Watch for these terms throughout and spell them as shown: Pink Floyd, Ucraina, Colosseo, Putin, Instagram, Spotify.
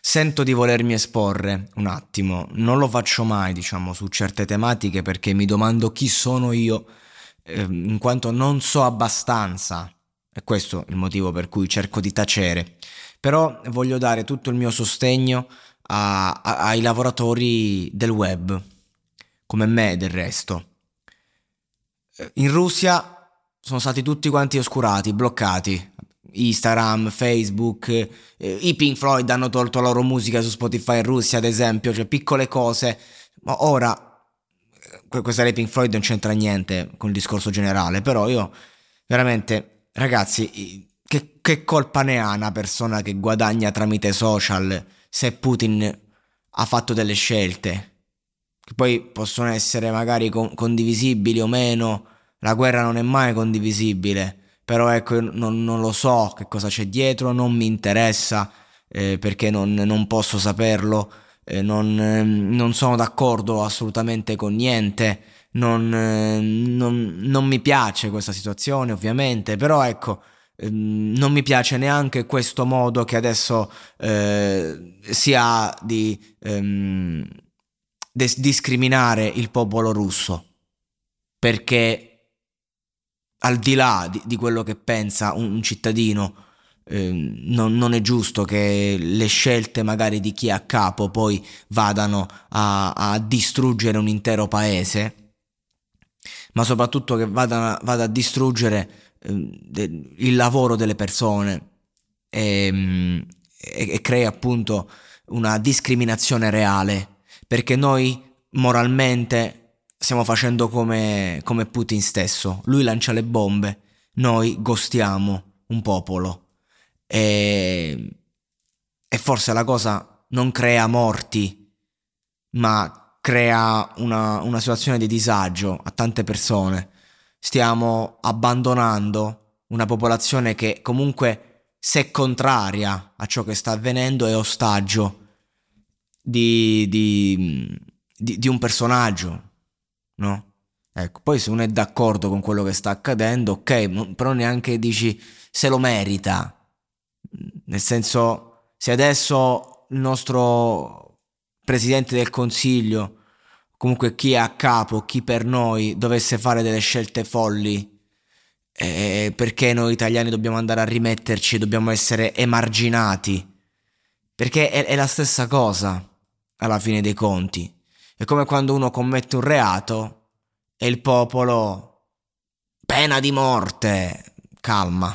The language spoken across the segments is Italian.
Sento di volermi esporre un attimo, non lo faccio mai, diciamo, su certe tematiche perché mi domando chi sono io, in quanto non so abbastanza. E questo è il motivo per cui cerco di tacere. Però voglio dare tutto il mio sostegno ai lavoratori del web, come me del resto. In Russia sono stati tutti quanti oscurati, bloccati. Instagram, Facebook, i Pink Floyd hanno tolto la loro musica su Spotify in Russia, ad esempio, cioè piccole cose. Ma ora, questa dei Pink Floyd non c'entra niente con il discorso generale, però io veramente, ragazzi, che colpa ne ha una persona che guadagna tramite social se Putin ha fatto delle scelte che poi possono essere magari condivisibili o meno? La guerra non è mai condivisibile, però ecco, non lo so che cosa c'è dietro, non mi interessa, perché non posso saperlo, non sono d'accordo assolutamente con niente, non mi piace questa situazione ovviamente, però ecco, non mi piace neanche questo modo che adesso si ha di discriminare il popolo russo, perché al di là di quello che pensa un cittadino, non è giusto che le scelte magari di chi è a capo poi vadano a distruggere un intero paese, ma soprattutto che vada a distruggere il lavoro delle persone e crea appunto una discriminazione reale, perché noi moralmente stiamo facendo come Putin stesso. Lui lancia le bombe, noi ghostiamo un popolo. E forse la cosa non crea morti, ma crea una situazione di disagio a tante persone. Stiamo abbandonando una popolazione che comunque, se contraria a ciò che sta avvenendo, è ostaggio di un personaggio. No? Ecco, poi se uno è d'accordo con quello che sta accadendo, ok, però neanche dici se lo merita, nel senso, se adesso il nostro presidente del consiglio, comunque chi è a capo, chi per noi dovesse fare delle scelte folli, perché noi italiani dobbiamo andare a rimetterci, dobbiamo essere emarginati, perché è la stessa cosa alla fine dei conti. È come quando uno commette un reato e il popolo, pena di morte, calma,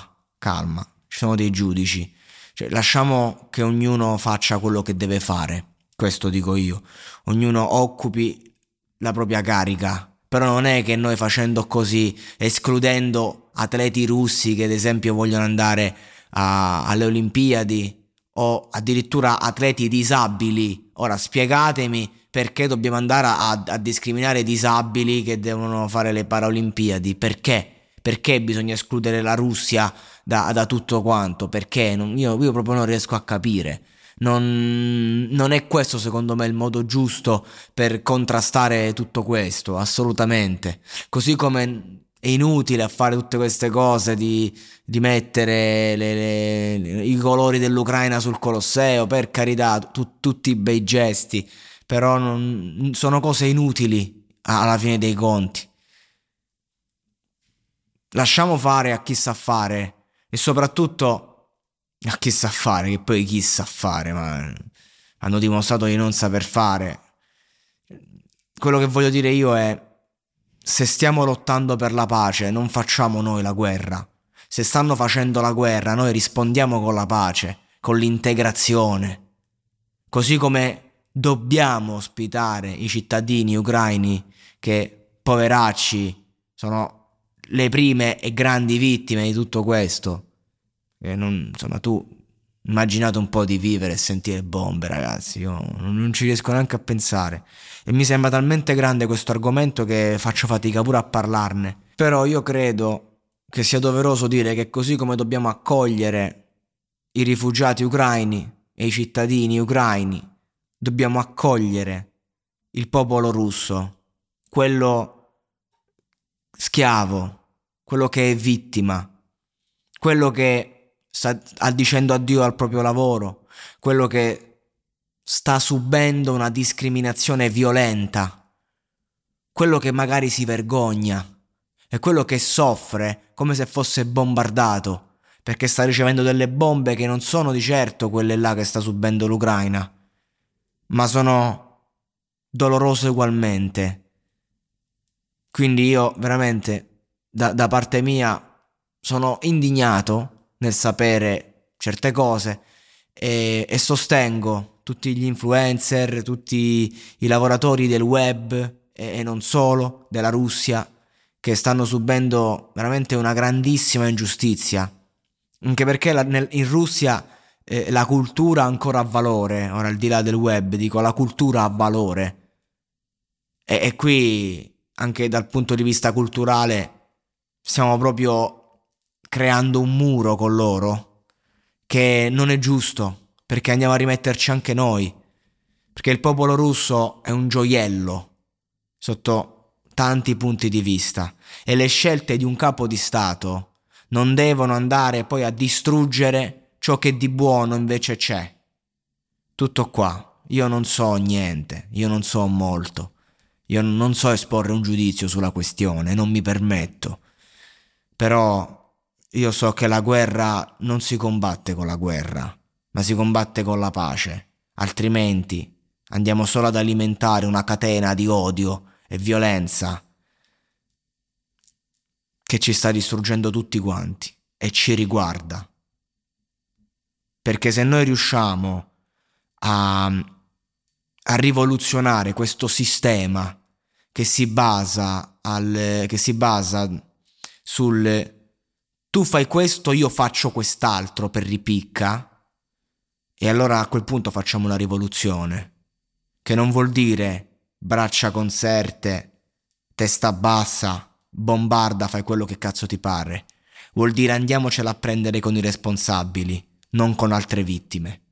ci sono dei giudici, cioè, lasciamo che ognuno faccia quello che deve fare, questo dico io, ognuno occupi la propria carica, però non è che noi facendo così, escludendo atleti russi che ad esempio vogliono andare alle Olimpiadi o addirittura atleti disabili, ora spiegatemi, perché dobbiamo andare a discriminare i disabili che devono fare le Paralimpiadi? Perché? Perché bisogna escludere la Russia da tutto quanto? Perché? Io proprio non riesco a capire. Non è questo secondo me il modo giusto per contrastare tutto questo, assolutamente. Così come è inutile a fare tutte queste cose di mettere i colori dell'Ucraina sul Colosseo, per carità, tutti i bei gesti, però sono cose inutili alla fine dei conti. Lasciamo fare a chi sa fare, e soprattutto a chi sa fare, che poi chi sa fare, ma hanno dimostrato di non saper fare. Quello che voglio dire io è: se stiamo lottando per la pace, non facciamo noi la guerra. Se stanno facendo la guerra, noi rispondiamo con la pace, con l'integrazione, così come dobbiamo ospitare i cittadini ucraini che, poveracci, sono le prime e grandi vittime di tutto questo. Insomma, tu immaginate un po' di vivere e sentire bombe, ragazzi. Io non ci riesco neanche a pensare, e mi sembra talmente grande questo argomento che faccio fatica pure a parlarne. Però io credo che sia doveroso dire che, così come dobbiamo accogliere i rifugiati ucraini e i cittadini ucraini, dobbiamo accogliere il popolo russo, quello schiavo, quello che è vittima, quello che sta dicendo addio al proprio lavoro, quello che sta subendo una discriminazione violenta, quello che magari si vergogna, e quello che soffre come se fosse bombardato, perché sta ricevendo delle bombe che non sono di certo quelle là che sta subendo l'Ucraina, ma sono dolorose ugualmente. Quindi io veramente, da parte mia, sono indignato nel sapere certe cose, e sostengo tutti gli influencer, tutti i lavoratori del web e non solo, della Russia, che stanno subendo veramente una grandissima ingiustizia, anche perché in Russia la cultura ancora ha valore. Ora, al di là del web, dico, la cultura ha valore, e qui anche dal punto di vista culturale siamo proprio creando un muro con loro, che non è giusto, perché andiamo a rimetterci anche noi, perché il popolo russo è un gioiello sotto tanti punti di vista, e le scelte di un capo di Stato non devono andare poi a distruggere ciò che di buono invece c'è. Tutto qua. Io non so niente, io non so molto, io non so esporre un giudizio sulla questione, non mi permetto, però io so che la guerra non si combatte con la guerra, ma si combatte con la pace, altrimenti andiamo solo ad alimentare una catena di odio e violenza che ci sta distruggendo tutti quanti e ci riguarda. Perché se noi riusciamo a rivoluzionare questo sistema che si basa sul tu fai questo, io faccio quest'altro per ripicca, e allora a quel punto facciamo una rivoluzione, che non vuol dire braccia conserte, testa bassa, bombarda, fai quello che cazzo ti pare. Vuol dire andiamocela a prendere con i responsabili, non con altre vittime.